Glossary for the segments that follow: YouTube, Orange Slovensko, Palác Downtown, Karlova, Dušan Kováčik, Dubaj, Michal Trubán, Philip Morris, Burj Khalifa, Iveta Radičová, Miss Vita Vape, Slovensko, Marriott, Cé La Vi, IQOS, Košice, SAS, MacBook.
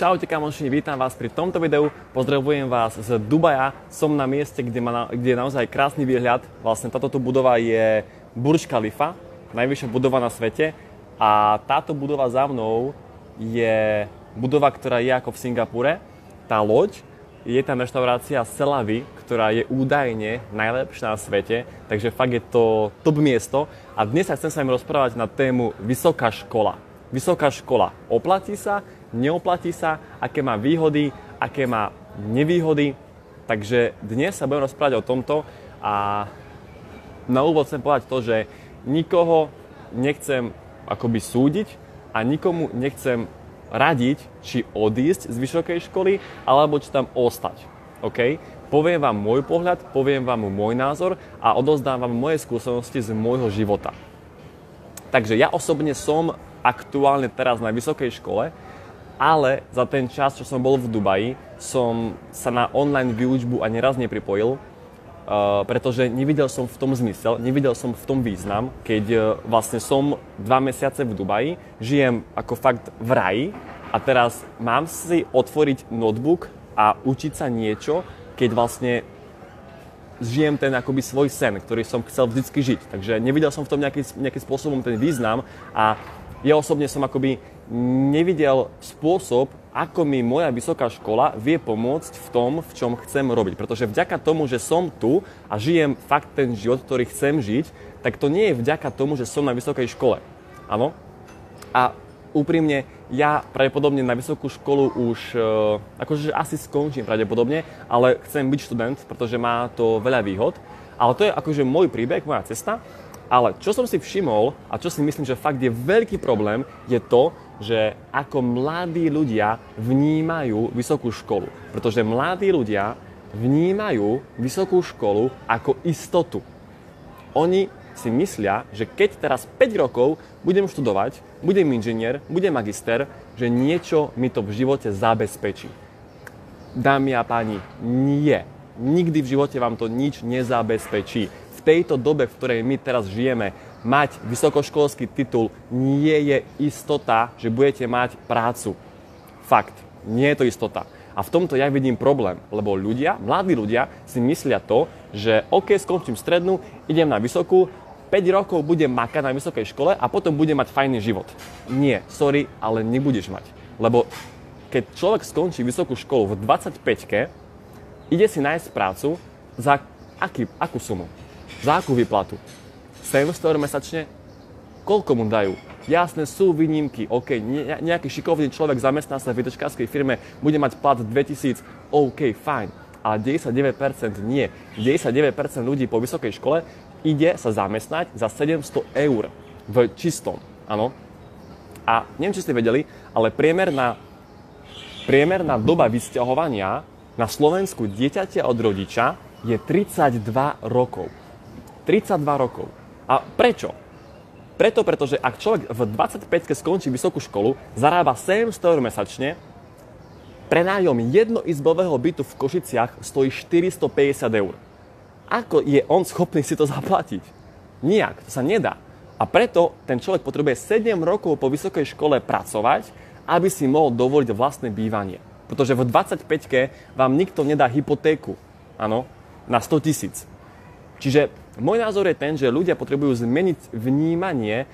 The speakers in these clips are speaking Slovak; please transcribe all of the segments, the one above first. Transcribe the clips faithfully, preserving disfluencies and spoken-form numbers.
Čaute kamoši, vítam vás pri tomto videu, pozdravujem vás z Dubaja, som na mieste, kde, ma, kde je naozaj krásny výhľad. Vlastne táto tu budova je Burj Khalifa, najvyššia budova na svete, a táto budova za mnou je budova, ktorá je ako v Singapure, tá loď, je tam reštaurácia Cé La Vi, ktorá je údajne najlepšia na svete, takže fakt je to top miesto a dnes sa chcem sa im rozprávať na tému vysoká škola. Vysoká škola oplatí sa, neoplatí sa, aké má výhody, aké má nevýhody. Takže dnes sa budem rozprávať o tomto a na úvod chcem povedať to, že nikoho nechcem akoby súdiť a nikomu nechcem radiť, či odísť z vysokej školy, alebo či tam ostať. Okay? Poviem vám môj pohľad, poviem vám môj názor a odozdám vám moje skúsenosti z môjho života. Takže ja osobne som aktuálne teraz na vysokej škole, ale za ten čas, čo som bol v Dubaji, som sa na online výučbu ani raz nepripojil, pretože nevidel som v tom zmysel, nevidel som v tom význam, keď vlastne som dva mesiace v Dubaji, žijem ako fakt v raji a teraz mám si otvoriť notebook a učiť sa niečo, keď vlastne žijem ten akoby svoj sen, ktorý som chcel vždycky žiť. Takže nevidel som v tom nejaký, nejakým spôsobom ten význam a ja osobne som akoby nevidel spôsob, ako mi moja vysoká škola vie pomôcť v tom, v čom chcem robiť. Pretože vďaka tomu, že som tu a žijem fakt ten život, ktorý chcem žiť, tak to nie je vďaka tomu, že som na vysokej škole. Áno? A úprimne, ja pravdepodobne na vysokú školu už akože asi skončím pravdepodobne, ale chcem byť študent, pretože má to veľa výhod. Ale to je akože môj príbeh, moja cesta. Ale čo som si všimol a čo si myslím, že fakt je veľký problém, je to, že ako mladí ľudia vnímajú vysokú školu. Pretože mladí ľudia vnímajú vysokú školu ako istotu. Oni si myslia, že keď teraz päť rokov budem študovať, budem inžinier, budem magister, že niečo mi to v živote zabezpečí. Dámy a páni, nie. Nikdy v živote vám to nič nezabezpečí. V tejto dobe, v ktorej my teraz žijeme, mať vysokoškolský titul nie je istota, že budete mať prácu. Fakt, nie je to istota. A v tomto ja vidím problém, lebo ľudia, mladí ľudia si myslia to, že OK, skončím strednú, idem na vysokú, päť rokov budem makať na vysokej škole a potom budem mať fajný život. Nie, sorry, ale nebudeš mať. Lebo keď človek skončí vysokú školu v dvadsaťpäťke, ide si nájsť prácu za aký, akú sumu? Za akú výplatu? sedemsto eur mesačne? Koľko mu dajú? Jasné, sú výnimky. OK, nejaký šikovný človek zamestná sa v výtočkárskej firme, bude mať plat dvetisíc, OK, fajn. Ale deväťdesiatdeväť percent nie. deväťdesiatdeväť percent ľudí po vysokej škole ide sa zamestnať za sedemsto eur v čistom. Áno? A neviem, či ste vedeli, ale priemerná, priemerná doba vysťahovania na Slovensku dieťaťa od rodiča je tridsaťdva rokov. tridsaťdva rokov. A prečo? Preto, pretože ak človek v dvadsaťpäťke skončí vysokú školu, zarába sedemsto eur mesačne, prenájom jednoizbového bytu v Košiciach stojí štyristopäťdesiat eur. Ako je on schopný si to zaplatiť? Nijak, to sa nedá. A preto ten človek potrebuje sedem rokov po vysokej škole pracovať, aby si mohol dovoliť vlastné bývanie. Pretože v dvadsaťpäťke vám nikto nedá hypotéku, áno, na stotisíc. Čiže môj názor je ten, že ľudia potrebujú zmeniť vnímanie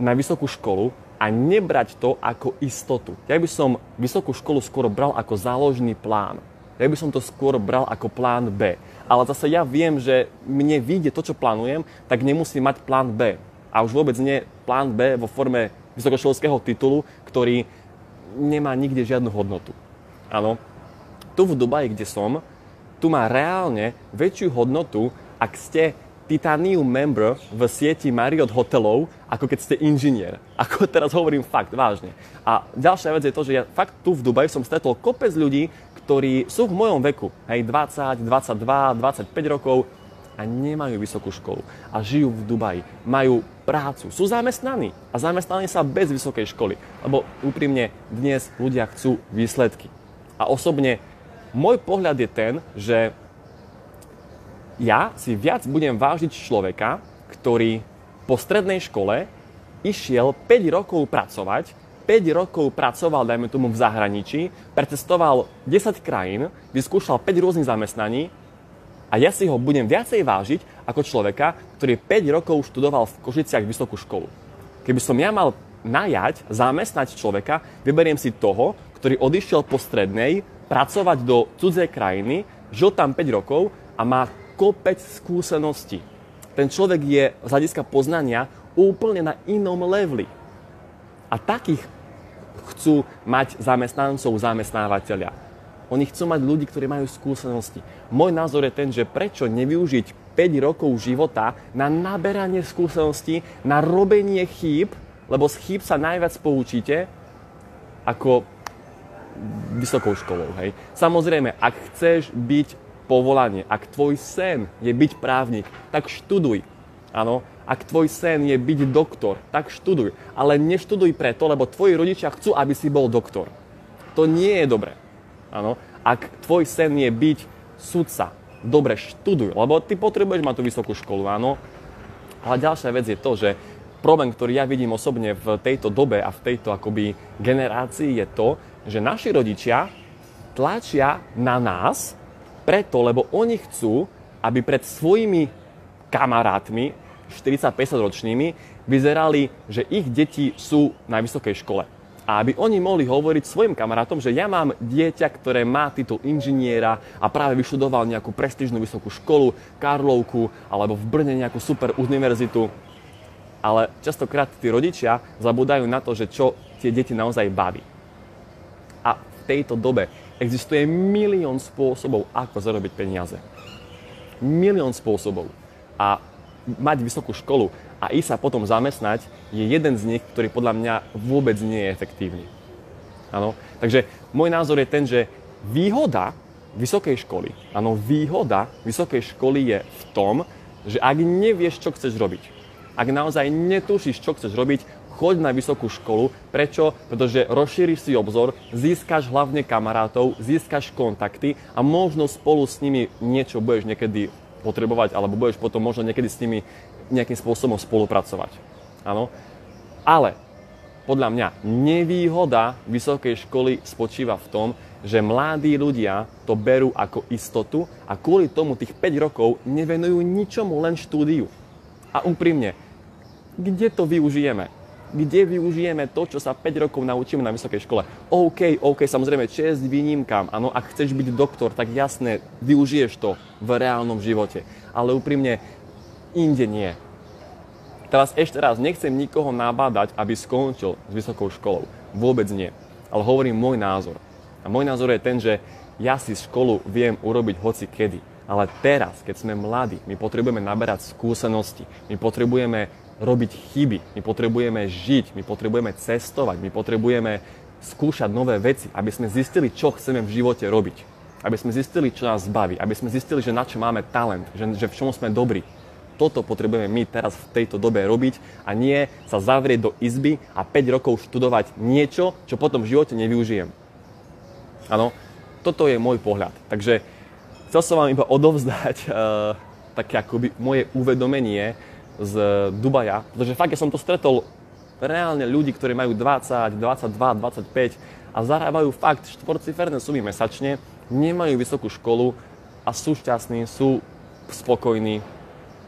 na vysokú školu a nebrať to ako istotu. Ja by som vysokú školu skôr bral ako záložný plán. Ja by som to skôr bral ako plán B. Ale zase ja viem, že mne vyjde to, čo plánujem, tak nemusím mať plán B. A už vôbec nie plán B vo forme vysokoškolského titulu, ktorý nemá nikde žiadnu hodnotu. Áno. Tu v Dubaji, kde som, tu má reálne väčšiu hodnotu, ak ste Titanium member v sieti Marriott hotelov, ako keď ste inžinier. Ako teraz hovorím fakt, vážne. A ďalšia vec je to, že ja fakt tu v Dubaji som stretol kopec ľudí, ktorí sú v mojom veku, hej, dvadsať, dvadsaťdva, dvadsaťpäť rokov a nemajú vysokú školu. A žijú v Dubaji, majú prácu, sú zamestnaní a zamestnaní sa bez vysokej školy. Lebo úprimne, dnes ľudia chcú výsledky. A osobne, môj pohľad je ten, že ja si viac budem vážiť človeka, ktorý po strednej škole išiel päť rokov pracovať, päť päť rokov pracoval, dajme tomu, v zahraničí, pretestoval desať krajín, vyskúšal päť rôznych zamestnaní a ja si ho budem viacej vážiť ako človeka, ktorý päť rokov študoval v Košiciach vysokú školu. Keby som ja mal najať, zamestnať človeka, vyberiem si toho, ktorý odišiel po strednej, pracovať do cudzej krajiny, žil tam päť rokov a má kopec skúseností. Ten človek je z hľadiska poznania úplne na inom leveli. A takých chcú mať zamestnancov, zamestnávateľia. Oni chcú mať ľudí, ktorí majú skúsenosti. Môj názor je ten, že prečo nevyužiť päť rokov života na naberanie skúseností, na robenie chýb, lebo z chýb sa najviac poučíte ako vysokou školou. Hej. Samozrejme, ak chceš byť povolanie, ak tvoj sen je byť právnik, tak študuj. Áno. Ak tvoj sen je byť doktor, tak študuj. Ale neštuduj preto, lebo tvoji rodičia chcú, aby si bol doktor. To nie je dobré. Áno. Ak tvoj sen je byť sudca, dobre, študuj, lebo ty potrebuješ mať tú vysokú školu, áno. Ale ďalšia vec je to, že problém, ktorý ja vidím osobne v tejto dobe a v tejto akoby generácii je to, že naši rodičia tlačia na nás preto, lebo oni chcú, aby pred svojimi kamarátmi štyridsať päťdesiat ročnými vyzerali, že ich deti sú na vysokej škole. A aby oni mohli hovoriť svojim kamarátom, že ja mám dieťa, ktoré má titul inžiniera a práve vyštudoval nejakú prestížnu vysokú školu, Karlovku alebo v Brne nejakú super univerzitu. Ale častokrát tí rodičia zabúdajú na to, že čo tie deti naozaj baví. A v tejto dobe existuje milión spôsobov, ako zarobiť peniaze. Milión spôsobov. A mať vysokú školu a ísť sa potom zamestnať je jeden z nich, ktorý podľa mňa vôbec nie je efektívny. Áno? Takže môj názor je ten, že výhoda vysokej školy, áno, výhoda vysokej školy je v tom, že ak nevieš, čo chceš robiť, ak naozaj netušíš, čo chceš robiť, choď na vysokú školu. Prečo? Pretože rozšíriš si obzor, získaš hlavne kamarátov, získaš kontakty a možno spolu s nimi niečo budeš niekedy potrebovať, alebo budeš potom možno niekedy s nimi nejakým spôsobom spolupracovať. Áno? Ale podľa mňa nevýhoda vysokej školy spočíva v tom, že mladí ľudia to berú ako istotu a kvôli tomu tých päť rokov nevenujú ničomu, len štúdiu. A úprimne, kde to využijeme? Kde využijeme to, čo sa päť rokov naučíme na vysokej škole? OK, OK, samozrejme, česť výnimkám. Áno, ak chceš byť doktor, tak jasné, využiješ to v reálnom živote. Ale úprimne, inde nie. Teraz ešte raz, nechcem nikoho nabádať, aby skončil s vysokou školou. Vôbec nie. Ale hovorím môj názor. A môj názor je ten, že ja si školu viem urobiť hocikedy. Ale teraz, keď sme mladí, my potrebujeme naberať skúsenosti. My potrebujeme robiť chyby, my potrebujeme žiť, my potrebujeme cestovať, my potrebujeme skúšať nové veci, aby sme zistili, čo chceme v živote robiť. Aby sme zistili, čo nás baví, aby sme zistili, že na čo máme talent, že, že v čom sme dobrí. Toto potrebujeme my teraz v tejto dobe robiť a nie sa zavrieť do izby a päť rokov študovať niečo, čo potom v živote nevyužijem. Áno, toto je môj pohľad. Takže chcel som vám iba odovzdať uh, také akoby moje uvedomenie z Dubaja, pretože fakt ja som to stretol reálne ľudí, ktorí majú dvadsať, dvadsaťdva, dvadsaťpäť a zarábajú fakt štvorciferné sumy mesačne, nemajú vysokú školu a sú šťastní, sú spokojní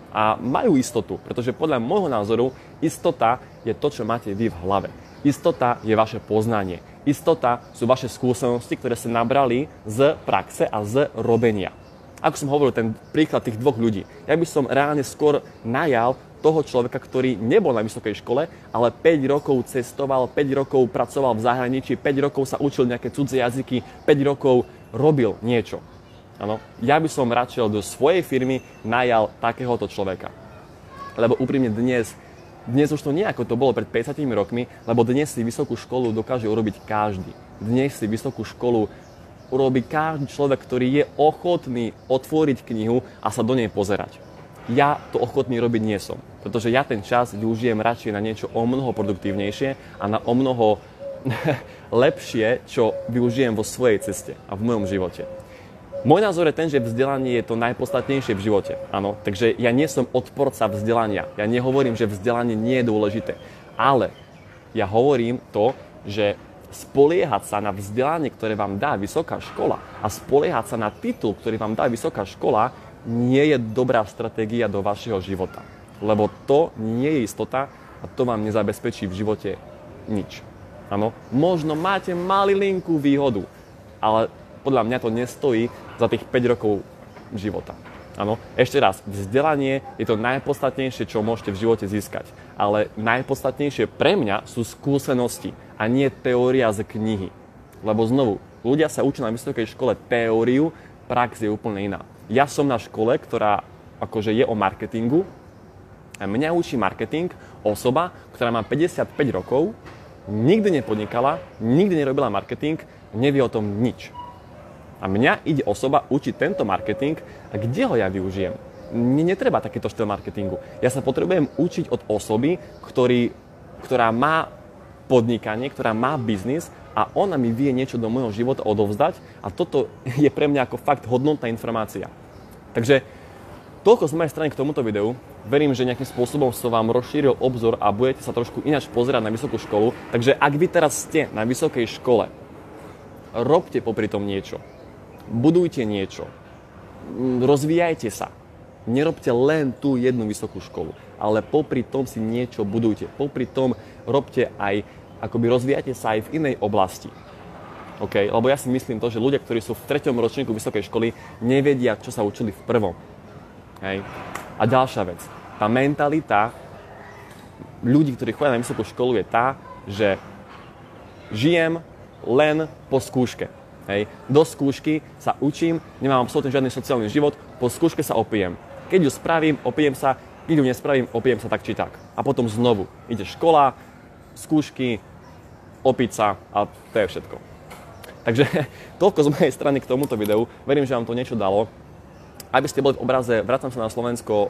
a majú istotu, pretože podľa môjho názoru istota je to, čo máte vy v hlave. Istota je vaše poznanie. Istota sú vaše skúsenosti, ktoré ste nabrali z praxe a z robenia. Ako som hovoril, ten príklad tých dvoch ľudí. Ja by som reálne skôr najal toho človeka, ktorý nebol na vysokej škole, ale päť rokov cestoval, päť rokov pracoval v zahraničí, päť rokov sa učil nejaké cudzie jazyky, päť rokov robil niečo. Áno, ja by som radšej do svojej firmy najal takéhoto človeka. Lebo úprimne dnes, dnes už to nie ako to bolo pred päťdesiatimi rokmi, lebo dnes si vysokú školu dokáže urobiť každý. Dnes si vysokú školu urobí každý človek, ktorý je ochotný otvoriť knihu a sa do nej pozerať. Ja to ochotný robiť nie som, pretože ja ten čas využijem radšej na niečo o mnoho produktívnejšie a na o mnoho lepšie, čo využijem vo svojej ceste a v mojom živote. Môj názor je ten, že vzdelanie je to najpodstatnejšie v živote. Áno, takže ja nie som odporca vzdelania. Ja nehovorím, že vzdelanie nie je dôležité, ale ja hovorím to, že spoliehať sa na vzdelanie, ktoré vám dá vysoká škola, a spoliehať sa na titul, ktorý vám dá vysoká škola, nie je dobrá stratégia do vašeho života. Lebo to nie je istota a to vám nezabezpečí v živote nič. Áno, možno máte malilinkú výhodu, ale podľa mňa to nestojí za tých päť rokov života. Áno, ešte raz, vzdelanie je to najpodstatnejšie, čo môžete v živote získať. Ale najpodstatnejšie pre mňa sú skúsenosti a nie teória z knihy. Lebo znovu, ľudia sa učia na vysokej škole teóriu, prax je úplne iná. Ja som na škole, ktorá akože je o marketingu, a mňa učí marketing osoba, ktorá má päťdesiatpäť rokov, nikdy nepodnikala, nikdy nerobila marketing, nevie o tom nič. A mňa ide osoba učiť tento marketing a kde ho ja využijem? Mne netreba takýto štýl marketingu. Ja sa potrebujem učiť od osoby, ktorý, ktorá má podnikanie, ktorá má biznis a ona mi vie niečo do môjho života odovzdať a toto je pre mňa ako fakt hodnotná informácia. Takže toľko z mojej strany k tomuto videu. Verím, že nejakým spôsobom som vám rozšíril obzor a budete sa trošku ináč pozerať na vysokú školu. Takže ak vy teraz ste na vysokej škole, robte popri tom niečo. Budujte niečo, rozvíjajte sa. Nerobte len tú jednu vysokú školu, ale popri tom si niečo budujte. Popri tom robte aj, akoby rozvíjajte sa aj v inej oblasti. Okay? Lebo ja si myslím to, že ľudia, ktorí sú v treťom ročníku vysokej školy, nevedia, čo sa učili v prvom. Hej. A ďalšia vec, tá mentalita ľudí, ktorí chodia na vysokú školu, je tá, že žijem len po skúške. Hej. Do skúšky sa učím, nemám absolútne žiadny sociálny život, po skúške sa opijem. Keď ju spravím, opijem sa, keď ju nespravím, opijem sa tak či tak. A potom znovu ide škola, skúšky, opiť sa a to je všetko. Takže toľko z mojej strany k tomuto videu, verím, že vám to niečo dalo. Aby ste boli v obraze, vracam sa na Slovensko e,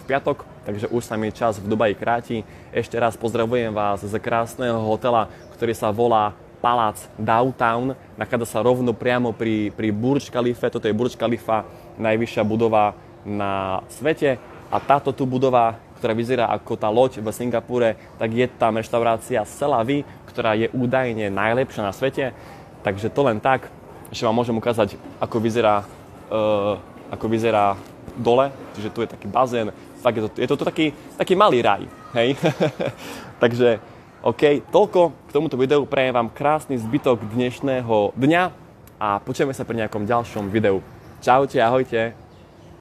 v piatok, takže už sa mi čas v Dubaji kráti. Ešte raz pozdravujem vás z krásneho hotela, ktorý sa volá Palác Downtown, nachádza sa rovno priamo pri, pri Burj Khalife. Toto je Burj Khalifa, najvyššia budova na svete. A táto tu budova, ktorá vyzerá ako tá loď v Singapúre, tak je tam reštaurácia Cé La Vi, ktorá je údajne najlepšia na svete. Takže to len tak, že vám môžem ukázať, ako vyzerá, uh, ako vyzerá dole. Čiže tu je taký bazén, tak je to, je to, to taký, taký malý raj. Hej? Takže... OK, toľko k tomuto videu, prajem vám krásny zbytok dnešného dňa a počujeme sa pri nejakom ďalšom videu. Čaute, ahojte.